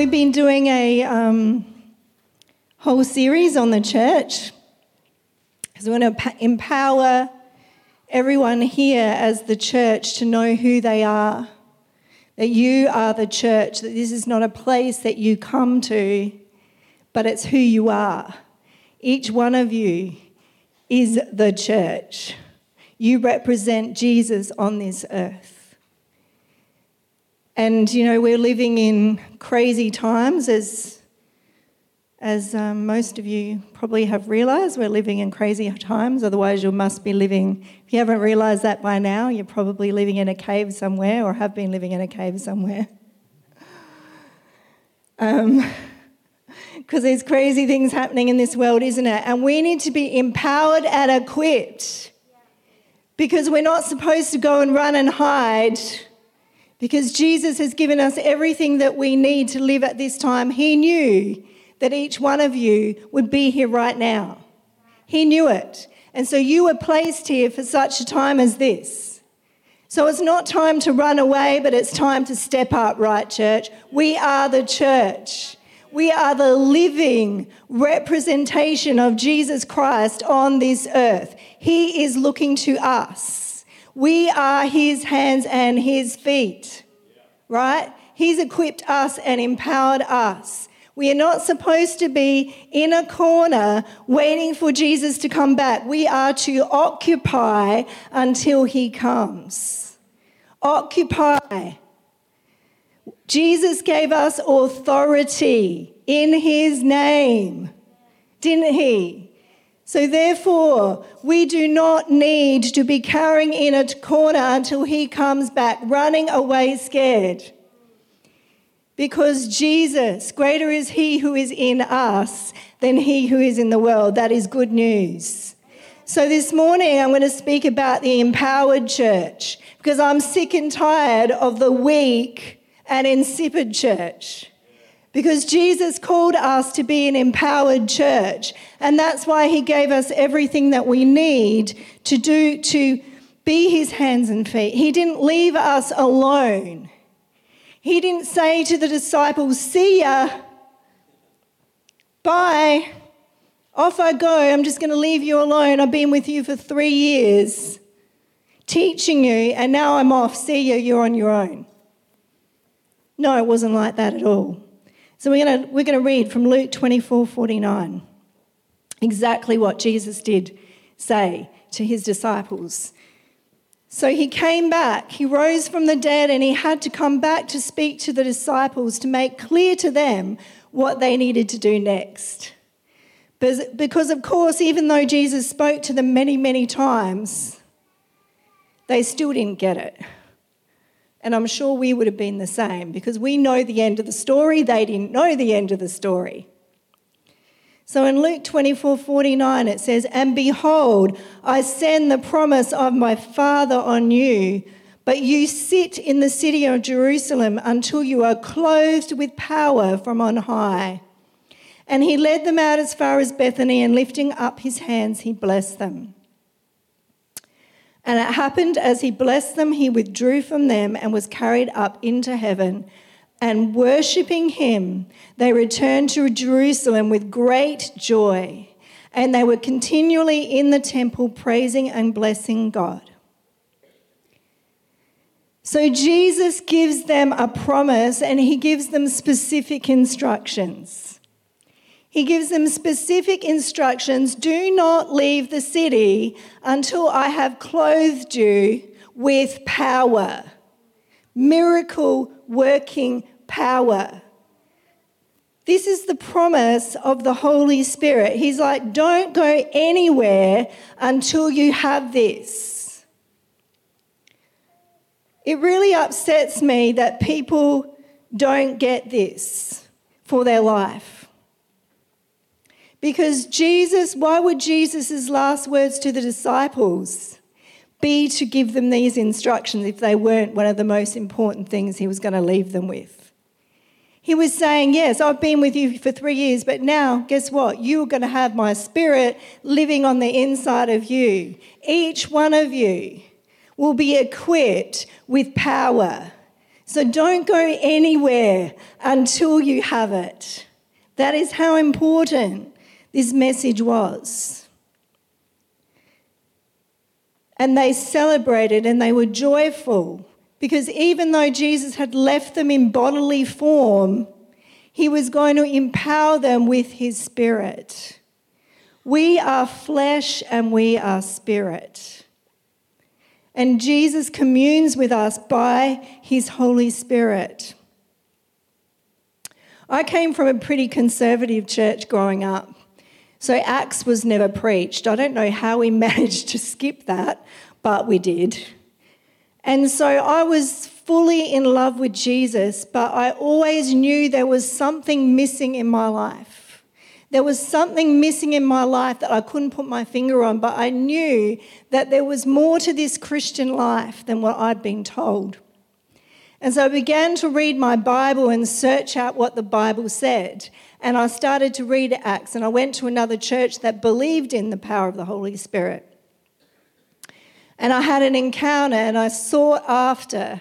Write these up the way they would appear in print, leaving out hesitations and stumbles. we've been doing a whole series on the church, because we want to empower everyone here as the church to know who they are, that you are the church, that this is not a place that you come to, but it's who you are. Each one of you is the church. You represent Jesus on this earth. And, you know, we're living in crazy times, as most of you probably have realised. We're living in crazy times, otherwise you must be living. If you haven't realised that by now, you're probably living in a cave somewhere or have been living in a cave somewhere. Because there's crazy things happening in this world, isn't it? And we need to be empowered and equipped, because we're not supposed to go and run and hide, because Jesus has given us everything that we need to live at this time. He knew that each one of you would be here right now. He knew it. And so you were placed here for such a time as this. So it's not time to run away, but it's time to step up, right, church? We are the church. We are the living representation of Jesus Christ on this earth. He is looking to us. We are his hands and his feet, right? He's equipped us and empowered us. We are not supposed to be in a corner waiting for Jesus to come back. We are to occupy until he comes. Occupy. Jesus gave us authority in his name, didn't he? So therefore, we do not need to be cowering in a corner until he comes back, running away scared. Because Jesus, greater is he who is in us than he who is in the world. That is good news. So this morning I'm going to speak about the empowered church, because I'm sick and tired of the weak and insipid church. Because Jesus called us to be an empowered church, and that's why he gave us everything that we need to do to be his hands and feet. He didn't leave us alone. He didn't say to the disciples, see ya, bye, off I go, I'm just going to leave you alone. I've been with you for 3 years teaching you, and now I'm off, see ya, you're on your own. No, it wasn't like that at all. So we're going to read from Luke 24:49, exactly what Jesus did say to his disciples. So he came back, he rose from the dead, and he had to come back to speak to the disciples to make clear to them what they needed to do next. Because, of course, even though Jesus spoke to them many, many times, they still didn't get it. And I'm sure we would have been the same, because we know the end of the story. They didn't know the end of the story. So in Luke 24:49 it says, and behold, I send the promise of my Father on you, but you sit in the city of Jerusalem until you are clothed with power from on high. And he led them out as far as Bethany, and lifting up his hands, he blessed them. And it happened as he blessed them, he withdrew from them and was carried up into heaven. And worshipping him, they returned to Jerusalem with great joy, and they were continually in the temple praising and blessing God. So Jesus gives them a promise, and he gives them specific instructions. He gives them specific instructions. Do not leave the city until I have clothed you with power. Miracle working power. This is the promise of the Holy Spirit. He's like, don't go anywhere until you have this. It really upsets me that people don't get this for their life. Because Jesus, why would Jesus' last words to the disciples be to give them these instructions if they weren't one of the most important things he was going to leave them with? He was saying, yes, I've been with you for 3 years, but now, guess what? You're going to have my Spirit living on the inside of you. Each one of you will be equipped with power. So don't go anywhere until you have it. That is how important this message was. And they celebrated and they were joyful because even though Jesus had left them in bodily form, he was going to empower them with his Spirit. We are flesh and we are spirit. And Jesus communes with us by his Holy Spirit. I came from a pretty conservative church growing up, so Acts was never preached. I don't know how we managed to skip that, but we did. And so I was fully in love with Jesus, but I always knew there was something missing in my life. There was something missing in my life that I couldn't put my finger on, but I knew that there was more to this Christian life than what I'd been told. And so I began to read my Bible and search out what the Bible said. And I started to read Acts, and I went to another church that believed in the power of the Holy Spirit. And I had an encounter, and I sought after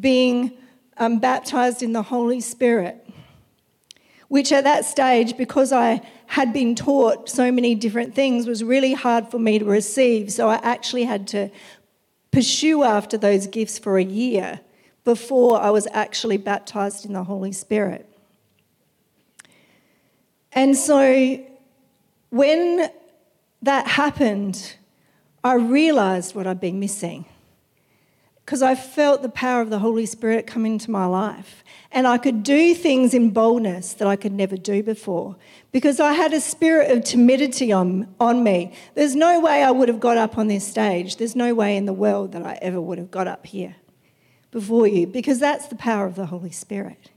being baptized in the Holy Spirit, which at that stage, because I had been taught so many different things, was really hard for me to receive. So I actually had to pursue after those gifts for a year before I was actually baptized in the Holy Spirit. And so when that happened, I realized what I'd been missing, because I felt the power of the Holy Spirit come into my life. And I could do things in boldness that I could never do before, because I had a spirit of timidity on me. There's no way I would have got up on this stage. There's no way in the world that I ever would have got up here before you, because that's the power of the Holy Spirit.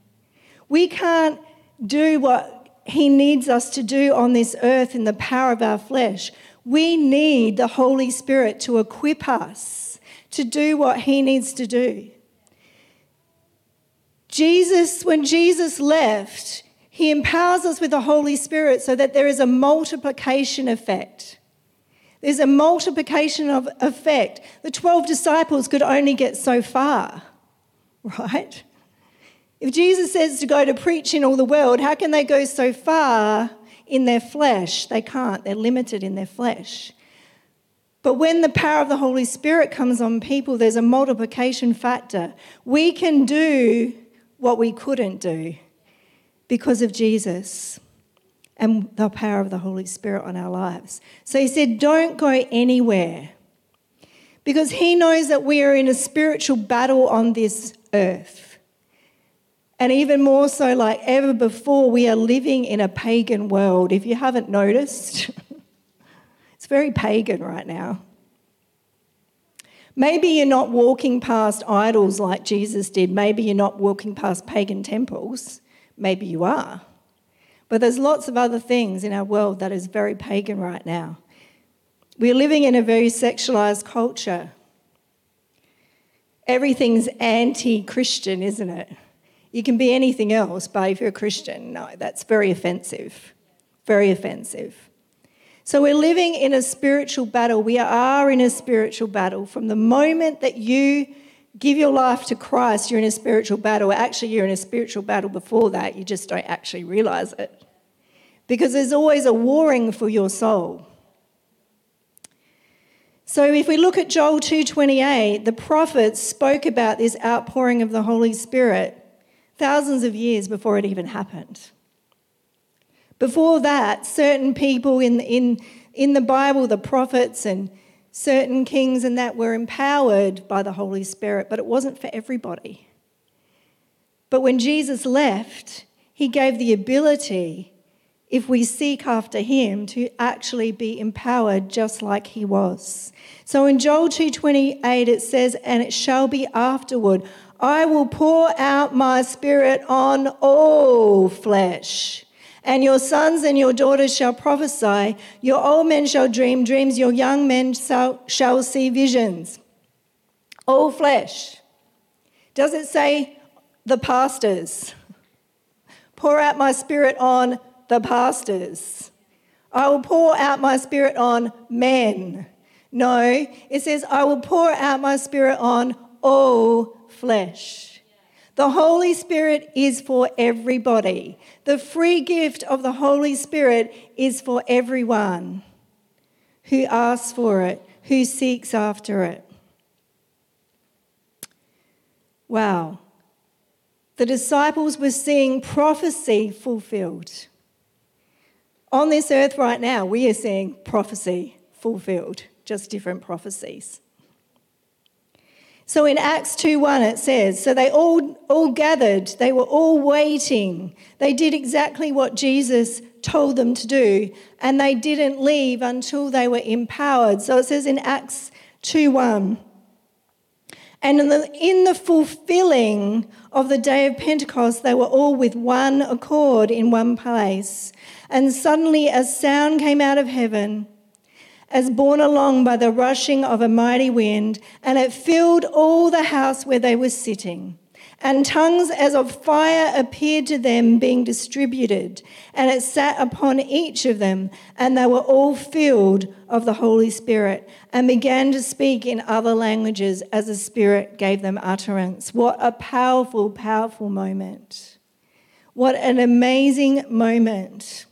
We can't do what he needs us to do on this earth in the power of our flesh. We need the Holy Spirit to equip us to do what he needs to do. Jesus, when Jesus left, he empowers us with the Holy Spirit so that there is a multiplication effect. There's a multiplication of effect. The 12 disciples could only get so far, right? If Jesus says to go to preach in all the world, how can they go so far in their flesh? They can't. They're limited in their flesh. But when the power of the Holy Spirit comes on people, there's a multiplication factor. We can do what we couldn't do because of Jesus and the power of the Holy Spirit on our lives. So he said, don't go anywhere, because he knows that we are in a spiritual battle on this earth. And even more so, like ever before, we are living in a pagan world. If you haven't noticed, it's very pagan right now. Maybe you're not walking past idols like Jesus did. Maybe you're not walking past pagan temples. Maybe you are. But there's lots of other things in our world that is very pagan right now. We're living in a very sexualized culture. Everything's anti-Christian, isn't it? You can be anything else, but if you're a Christian, no, that's very offensive. Very offensive. So we're living in a spiritual battle. We are in a spiritual battle. From the moment that you give your life to Christ, you're in a spiritual battle. Actually, you're in a spiritual battle before that. You just don't actually realise it, because there's always a warring for your soul. So if we look at Joel 2:28, the prophets spoke about this outpouring of the Holy Spirit thousands of years before it even happened. Before that, certain people in the Bible, the prophets and certain kings and that, were empowered by the Holy Spirit, but it wasn't for everybody. But when Jesus left, he gave the ability, if we seek after him, to actually be empowered just like he was. So in Joel 2:28 it says, "And it shall be afterward, I will pour out my Spirit on all flesh. And your sons and your daughters shall prophesy, your old men shall dream dreams, your young men shall see visions." All flesh. Does it say the pastors? Pour out my Spirit on the pastors. I will pour out my Spirit on men. No, it says I will pour out my Spirit on all flesh. The Holy Spirit is for everybody. The free gift of the Holy Spirit is for everyone who asks for it, who seeks after it. Wow. The disciples were seeing prophecy fulfilled. On this earth right now, we are seeing prophecy fulfilled, just different prophecies. So in Acts 2:1 it says, so they all gathered, they were all waiting. They did exactly what Jesus told them to do, and they didn't leave until they were empowered. So it says in Acts 2:1, and in the fulfilling of the day of Pentecost, they were all with one accord in one place. And suddenly a sound came out of heaven, as borne along by the rushing of a mighty wind, and it filled all the house where they were sitting. And tongues as of fire appeared to them, being distributed, and it sat upon each of them, and they were all filled of the Holy Spirit and began to speak in other languages as the Spirit gave them utterance. What a powerful, powerful moment. What an amazing moment.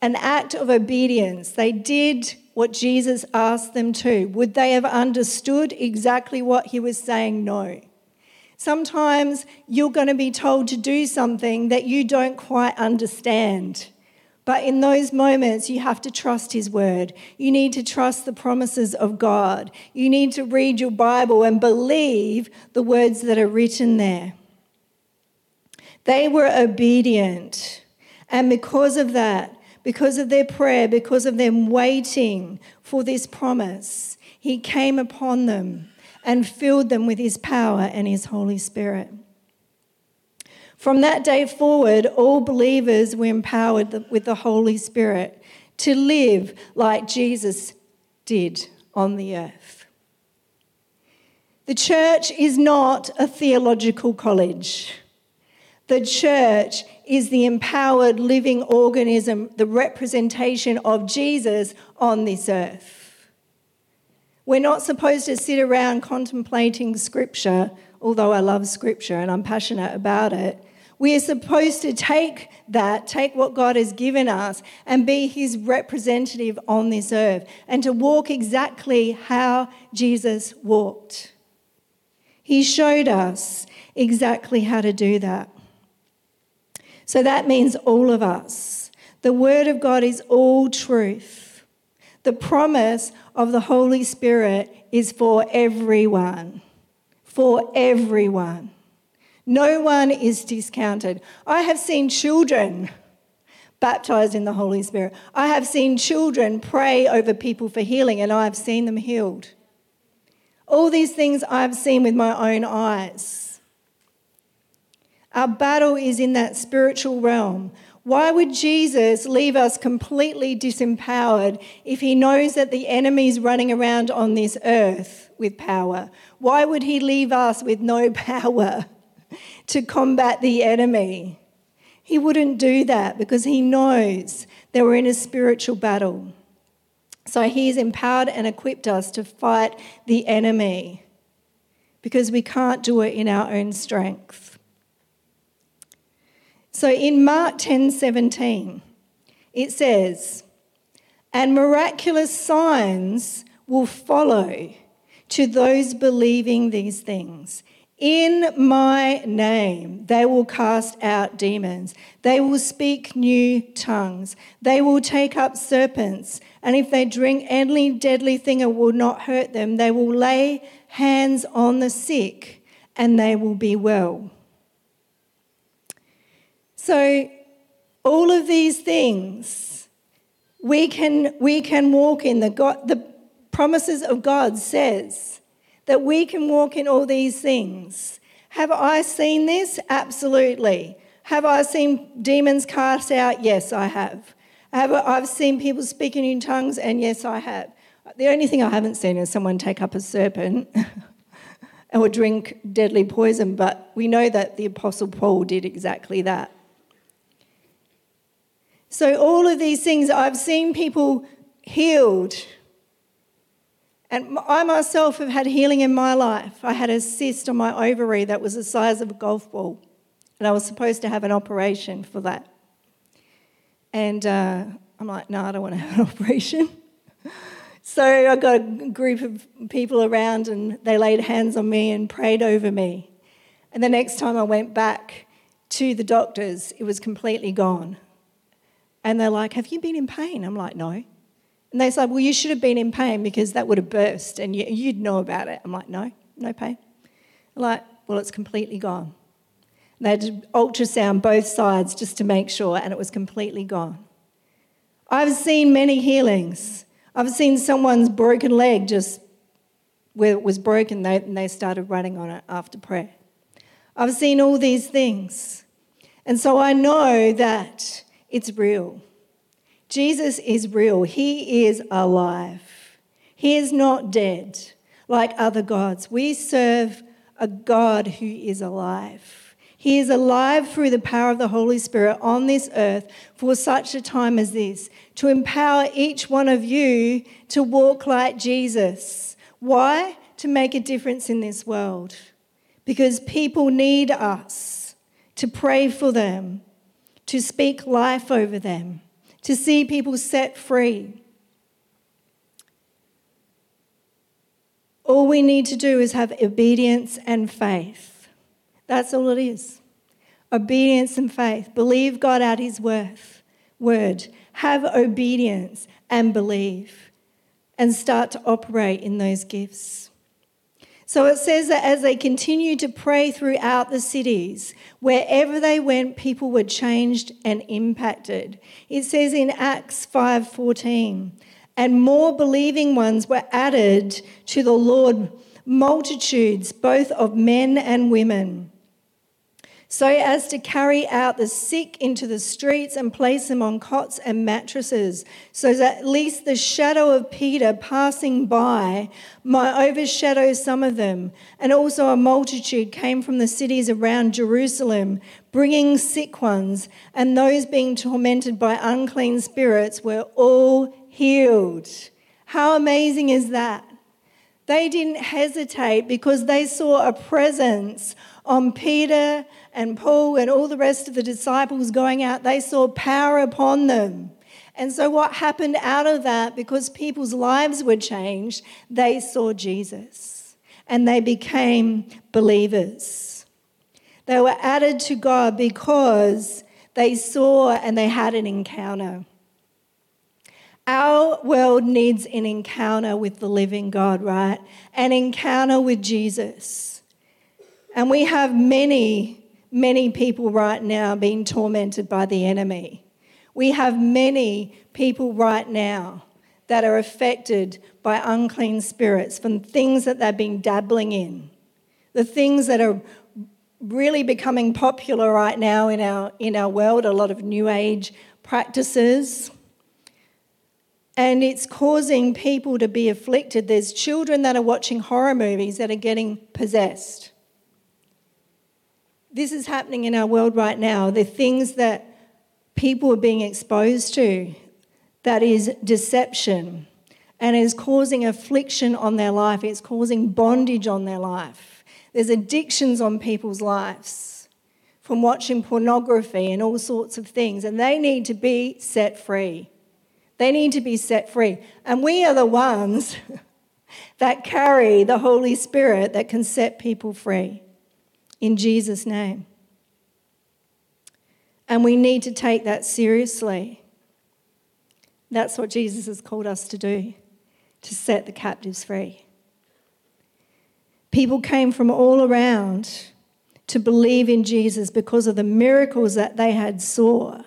An act of obedience. They did what Jesus asked them to. Would they have understood exactly what he was saying? No. Sometimes you're going to be told to do something that you don't quite understand. But in those moments, you have to trust his word. You need to trust the promises of God. You need to read your Bible and believe the words that are written there. They were obedient. And because of that, because of their prayer, because of them waiting for this promise, he came upon them and filled them with his power and his Holy Spirit. From that day forward, all believers were empowered with the Holy Spirit to live like Jesus did on the earth. The church is not a theological college. The church is the empowered living organism, the representation of Jesus on this earth. We're not supposed to sit around contemplating Scripture, although I love Scripture and I'm passionate about it. We are supposed to take what God has given us and be his representative on this earth and to walk exactly how Jesus walked. He showed us exactly how to do that. So that means all of us. The word of God is all truth. The promise of the Holy Spirit is for everyone. For everyone. No one is discounted. I have seen children baptized in the Holy Spirit. I have seen children pray over people for healing, and I have seen them healed. All these things I have seen with my own eyes. Our battle is in that spiritual realm. Why would Jesus leave us completely disempowered if he knows that the enemy's running around on this earth with power? Why would he leave us with no power to combat the enemy? He wouldn't do that because he knows that we're in a spiritual battle. So he's empowered and equipped us to fight the enemy because we can't do it in our own strength. So in Mark 10:17, it says, and miraculous signs will follow to those believing these things. In my name, they will cast out demons. They will speak new tongues. They will take up serpents. And if they drink any deadly thing, it will not hurt them. They will lay hands on the sick and they will be well. So all of these things, we can walk in. The promises of God says that we can walk in all these things. Have I seen this? Absolutely. Have I seen demons cast out? Yes, I have. I've seen people speaking in tongues, and yes, I have. The only thing I haven't seen is someone take up a serpent or drink deadly poison, but we know that the Apostle Paul did exactly that. So all of these things, I've seen people healed And I myself have had healing in my life. I had a cyst on my ovary that was the size of a golf ball, and I was supposed to have an operation for that. And I'm like, no, I don't want to have an operation. So I got a group of people around, and they laid hands on me and prayed over me. And the next time I went back to the doctors, it was completely gone. And they're like, have you been in pain? I'm like, no. And they said, well, you should have been in pain because that would have burst and you'd know about it. I'm like, no, no pain. I'm like, well, it's completely gone. And they did ultrasound both sides just to make sure, and it was completely gone. I've seen many healings. I've seen someone's broken leg just where it was broken and they started running on it after prayer. I've seen all these things. And so I know that it's real. Jesus is real. He is alive. He is not dead like other gods. We serve a God who is alive. He is alive through the power of the Holy Spirit on this earth for such a time as this, to empower each one of you to walk like Jesus. Why? To make a difference in this world. Because people need us to pray for them, to speak life over them, to see people set free. All we need to do is have obedience and faith. That's all it is. Obedience and faith. Believe God at his word. Have obedience and believe, and start to operate in those gifts. So it says that as they continued to pray throughout the cities, wherever they went, people were changed and impacted. It says in Acts 5:14, and more believing ones were added to the Lord, multitudes both of men and women, so as to carry out the sick into the streets and place them on cots and mattresses, so that at least the shadow of Peter passing by might overshadow some of them. And also a multitude came from the cities around Jerusalem, bringing sick ones, and those being tormented by unclean spirits were all healed. How amazing is that? They didn't hesitate because they saw a presence on Peter and Paul and all the rest of the disciples going out. They saw power upon them. And so what happened out of that, because people's lives were changed, they saw Jesus and they became believers. They were added to God because they saw and they had an encounter. Our world needs an encounter with the living God, right? An encounter with Jesus. And we have many, many people right now being tormented by the enemy. We have many people right now that are affected by unclean spirits from things that they've been dabbling in, the things that are really becoming popular right now in our world, a lot of new age practices. And it's causing people to be afflicted. There's children that are watching horror movies that are getting possessed. This is happening in our world right now. The things that people are being exposed to, that is deception, and is causing affliction on their life. It's causing bondage on their life. There's addictions on people's lives from watching pornography and all sorts of things, and they need to be set free. They need to be set free. And we are the ones that carry the Holy Spirit that can set people free in Jesus' name. And we need to take that seriously. That's what Jesus has called us to do, to set the captives free. People came from all around to believe in Jesus because of the miracles that they had saw.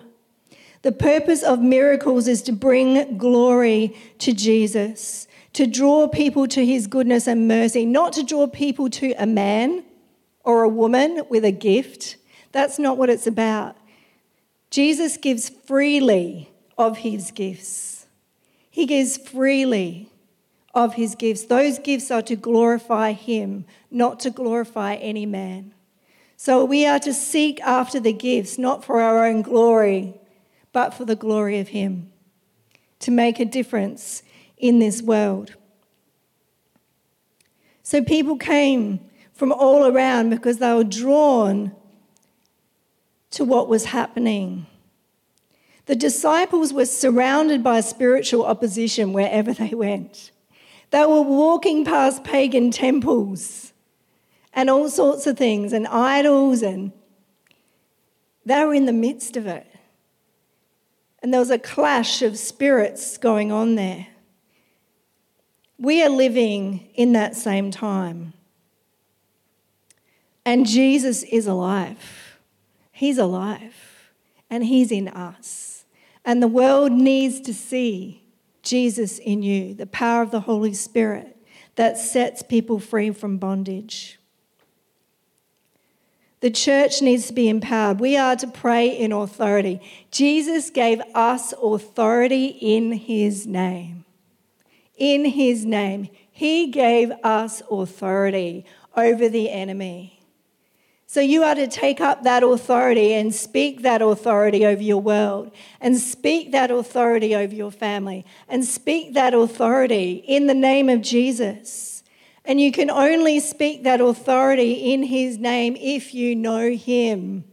The purpose of miracles is to bring glory to Jesus, to draw people to his goodness and mercy, not to draw people to a man or a woman with a gift. That's not what it's about. Jesus gives freely of his gifts. He gives freely of his gifts. Those gifts are to glorify him, not to glorify any man. So we are to seek after the gifts, not for our own glory, but for the glory of him, to make a difference in this world. So people came from all around because they were drawn to what was happening. The disciples were surrounded by spiritual opposition wherever they went. They were walking past pagan temples and all sorts of things and idols, and they were in the midst of it. And there was a clash of spirits going on there. We are living in that same time. And Jesus is alive. He's alive. And he's in us. And the world needs to see Jesus in you, the power of the Holy Spirit that sets people free from bondage. The church needs to be empowered. We are to pray in authority. Jesus gave us authority in his name. In his name, he gave us authority over the enemy. So you are to take up that authority and speak that authority over your world, and speak that authority over your family, and speak that authority in the name of Jesus. And you can only speak that authority in his name if you know him.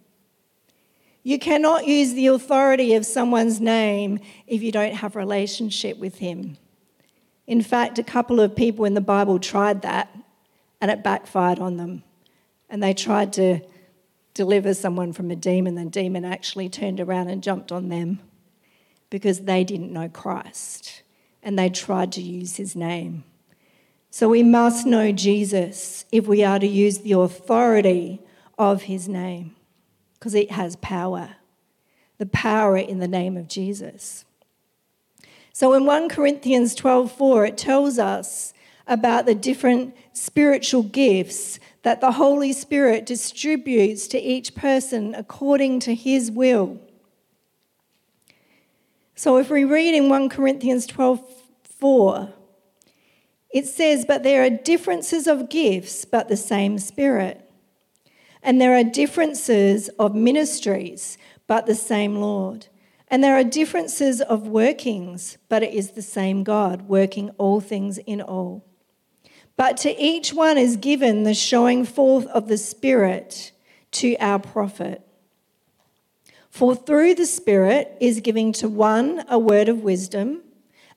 You cannot use the authority of someone's name if you don't have a relationship with him. In fact, a couple of people in the Bible tried that and it backfired on them. And they tried to deliver someone from a demon. The demon actually turned around and jumped on them because they didn't know Christ and they tried to use his name. So we must know Jesus if we are to use the authority of his name, because it has power, the power in the name of Jesus. So in 1 Corinthians 12:4, it tells us about the different spiritual gifts that the Holy Spirit distributes to each person according to his will. So if we read in 1 Corinthians 12:4, it says, "But there are differences of gifts, but the same Spirit. And there are differences of ministries, but the same Lord. And there are differences of workings, but it is the same God, working all things in all. But to each one is given the showing forth of the Spirit to our profit. For through the Spirit is giving to one a word of wisdom,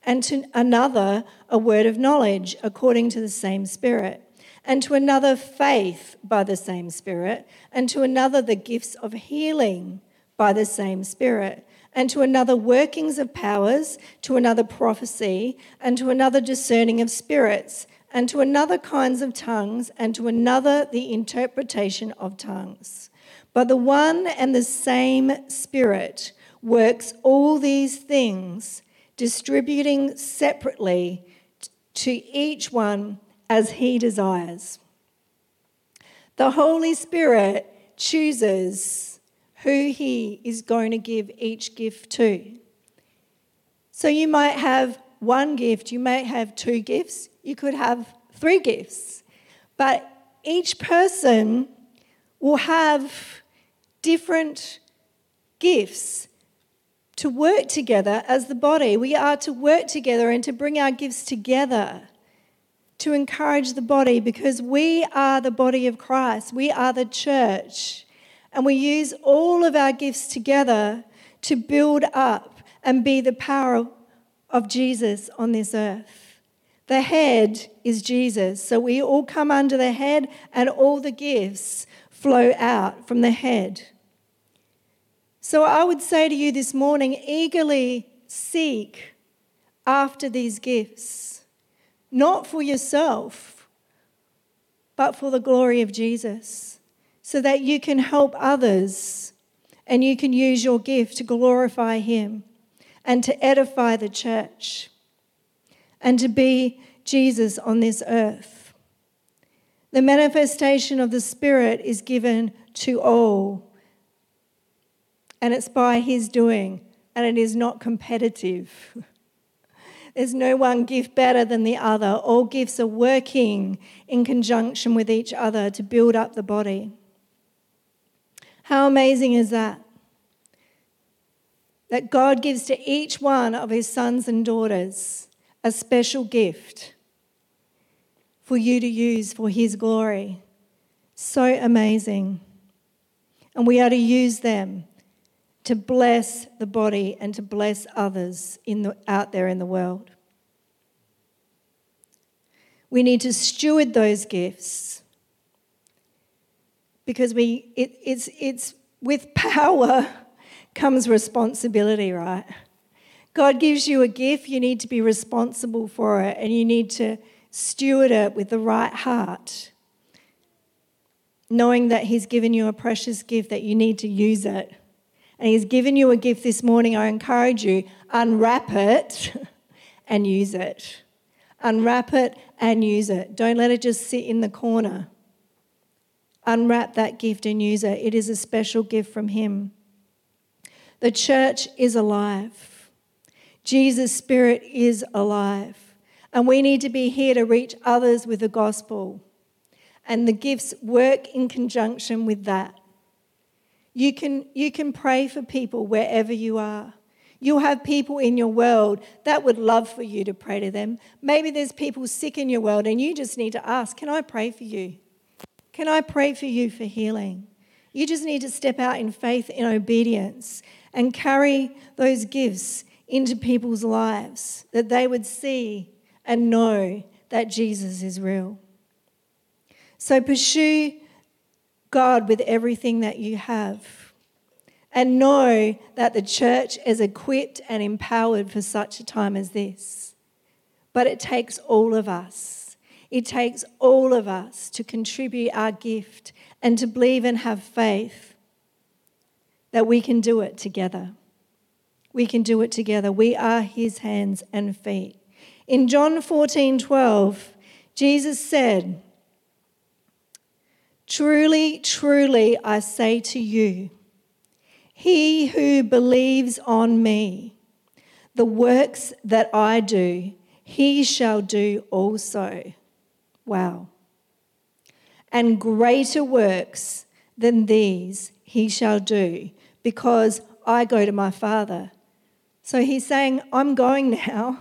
and to another a word of knowledge according to the same Spirit, and to another faith by the same Spirit, and to another the gifts of healing by the same Spirit, and to another workings of powers, to another prophecy, and to another discerning of spirits, and to another kinds of tongues, and to another the interpretation of tongues. But the one and the same Spirit works all these things, distributing separately to each one as he desires." The Holy Spirit chooses who he is going to give each gift to. So you might have one gift, you might have two gifts, you could have three gifts. But each person will have different gifts to work together as the body. We are to work together and to bring our gifts together to encourage the body, because we are the body of Christ. We are the church. And we use all of our gifts together to build up and be the power of Jesus on this earth. The head is Jesus, so we all come under the head and all the gifts flow out from the head. So I would say to you this morning, eagerly seek after these gifts, not for yourself, but for the glory of Jesus, so that you can help others and you can use your gift to glorify him and to edify the church and to be Jesus on this earth. The manifestation of the Spirit is given to all, and it's by his doing, and it is not competitive. There's no one gift better than the other. All gifts are working in conjunction with each other to build up the body. How amazing is that? That God gives to each one of his sons and daughters a special gift for you to use for his glory. So amazing. And we are to use them to bless the body and to bless others out there in the world. We need to steward those gifts because it's with power comes responsibility, right? God gives you a gift, you need to be responsible for it and you need to steward it with the right heart, knowing that he's given you a precious gift, that you need to use it. And he's given you a gift this morning. I encourage you, unwrap it and use it. Unwrap it and use it. Don't let it just sit in the corner. Unwrap that gift and use it. It is a special gift from him. The church is alive. Jesus' Spirit is alive. And we need to be here to reach others with the gospel. And the gifts work in conjunction with that. You can pray for people wherever you are. You'll have people in your world that would love for you to pray to them. Maybe there's people sick in your world and you just need to ask, can I pray for you? Can I pray for you for healing? You just need to step out in faith and obedience and carry those gifts into people's lives that they would see and know that Jesus is real. So pursue God with everything that you have and know that the church is equipped and empowered for such a time as this. But it takes all of us. It takes all of us to contribute our gift and to believe and have faith that we can do it together. We can do it together. We are his hands and feet. In John 14:12, Jesus said, "Truly, truly, I say to you, he who believes on me, the works that I do, he shall do also." Wow. "And greater works than these he shall do, because I go to my Father." So he's saying, I'm going now,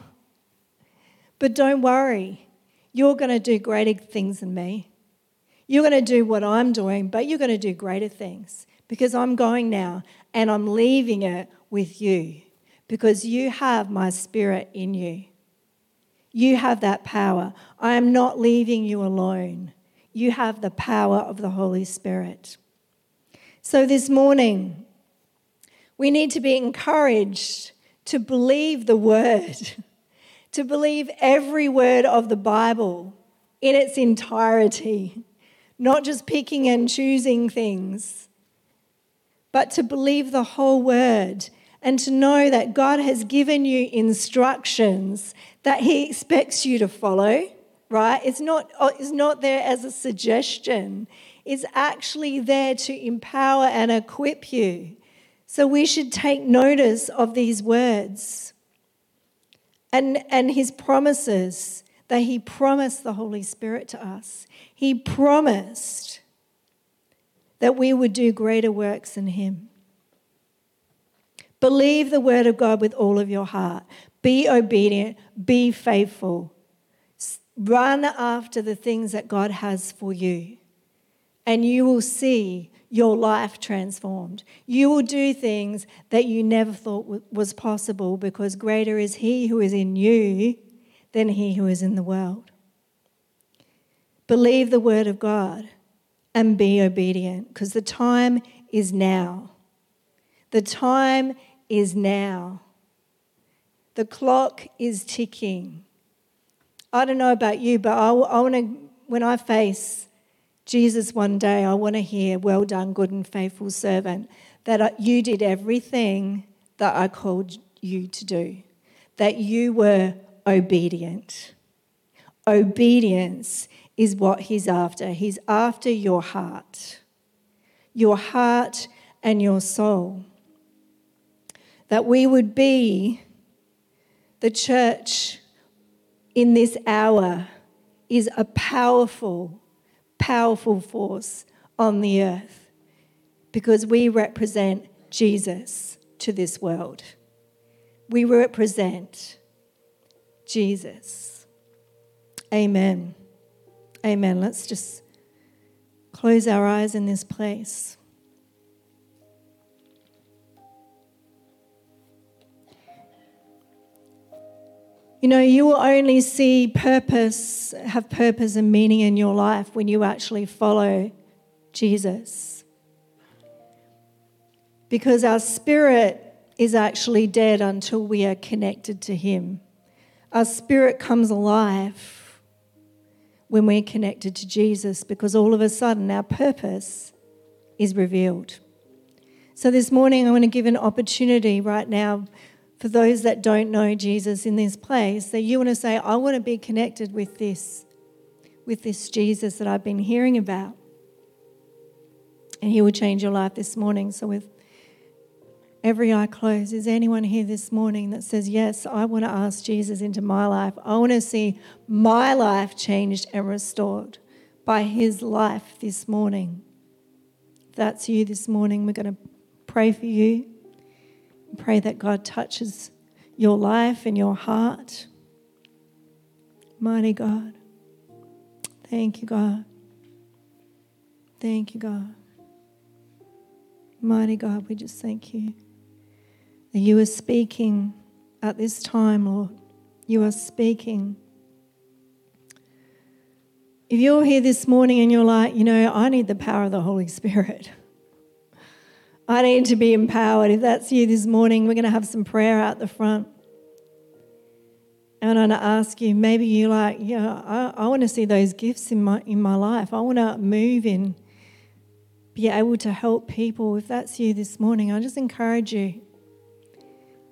but don't worry. You're going to do greater things than me. You're going to do what I'm doing, but you're going to do greater things because I'm going now and I'm leaving it with you because you have my Spirit in you. You have that power. I am not leaving you alone. You have the power of the Holy Spirit. So this morning, we need to be encouraged to believe the word, to believe every word of the Bible in its entirety. Not just picking and choosing things, but to believe the whole word and to know that God has given you instructions that he expects you to follow, right? It's not there as a suggestion. It's actually there to empower and equip you. So we should take notice of these words and his promises that he promised the Holy Spirit to us. He promised that we would do greater works than him. Believe the word of God with all of your heart. Be obedient. Be faithful. Run after the things that God has for you. And you will see your life transformed. You will do things that you never thought was possible because greater is he who is in you than he who is in the world. Believe the word of God and be obedient because the time is now. The time is now. The clock is ticking. I don't know about you, but I want to, when I face Jesus one day, I want to hear, "Well done, good and faithful servant, that you did everything that I called you to do, that you were obedient." Obedience is what he's after. He's after your heart and your soul. That we would be the church in this hour is a powerful, powerful force on the earth because we represent Jesus to this world. We represent Jesus. Amen. Amen. Let's just close our eyes in this place. You know, you will only see purpose, have purpose and meaning in your life when you actually follow Jesus. Because our spirit is actually dead until we are connected to Him. Our spirit comes alive when we're connected to Jesus, because all of a sudden our purpose is revealed. So this morning I want to give an opportunity right now for those that don't know Jesus in this place, that you want to say, I want to be connected with this Jesus that I've been hearing about. And He will change your life this morning. So with every eye closed, is anyone here this morning that says, yes, I want to ask Jesus into my life. I want to see my life changed and restored by His life this morning. If that's you this morning, we're going to pray for you. Pray that God touches your life and your heart. Mighty God. Thank you, God. Thank you, God. Mighty God, we just thank You that You are speaking at this time, Lord. You are speaking. If you're here this morning and you're like, you know, I need the power of the Holy Spirit. I need to be empowered. If that's you this morning, we're going to have some prayer out the front. And I'm going to ask you, maybe you're like, yeah, I want to see those gifts in my life. I want to move in, be able to help people. If that's you this morning, I just encourage you,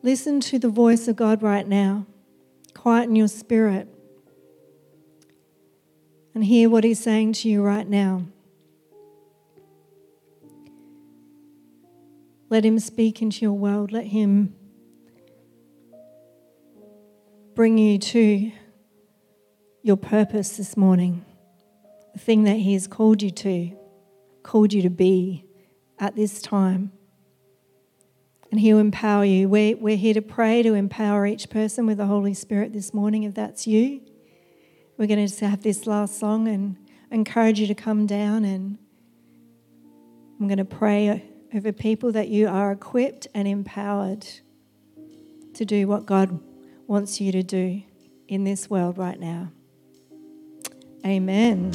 listen to the voice of God right now. Quieten your spirit and hear what He's saying to you right now. Let Him speak into your world. Let Him bring you to your purpose this morning, the thing that He has called you to be at this time. And He'll empower you. We're here to pray to empower each person with the Holy Spirit this morning. If that's you, we're going to have this last song and encourage you to come down, and I'm going to pray over people that you are equipped and empowered to do what God wants you to do in this world right now. Amen.